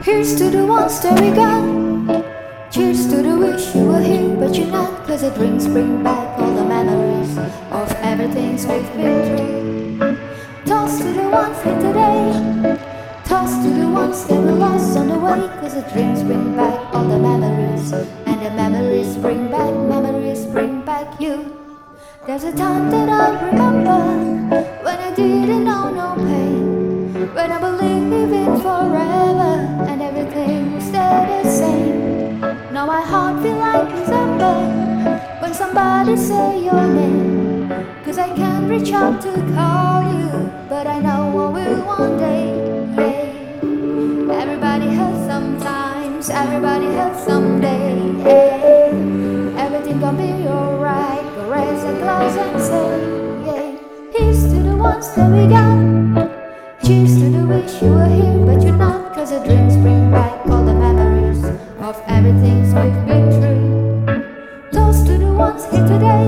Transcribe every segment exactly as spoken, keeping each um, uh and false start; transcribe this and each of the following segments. Here's to the ones that we got. Cheers to the wish you were here but you're not, cause the drinks bring back all the memories of everything we've been through. Toast to the ones here today, toast to the ones that were lost on the way, cause the drinks bring back all the memories, and the memories bring back, memories bring back you. There's a time that I remember when I didn't know no pain, when I believed in forever and everything stayed the same. Now my heart feels like December when somebody say your name, cause I can't reach out to call you, but I know I will one day. Hey, everybody hurts sometimes, everybody hurts someday. Hey, everything gon' be alright, go raise a glass and say yeah. Here's to the ones that we got. Cheers to the wish you were here but you're not, cause the dreams bring back all the memories of everything we've been through. Toast to the ones here today,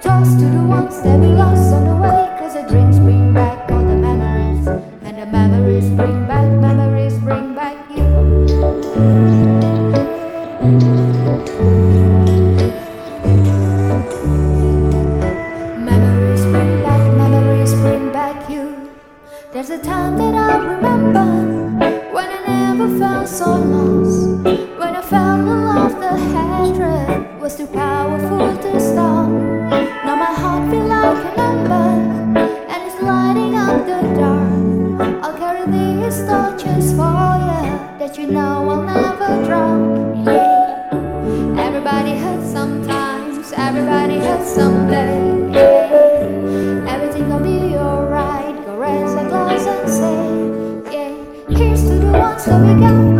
toast to the ones that we lost on the way, cause the drinks bring back all the memories, and the memories bring back, memories bring back you. Memories bring back, memories bring back you. There's a time that I remember when I never felt so lost, fell in love, the hatred was too powerful to stop. Now my heart feels like an ember, and it's lighting up the dark. I'll carry these torches for you that you know I'll never drop. Yeah. Everybody hurts sometimes, everybody hurts someday. Yeah. Everything gon' be alright, go raise a glass and say yeah. Here's to the ones that we got.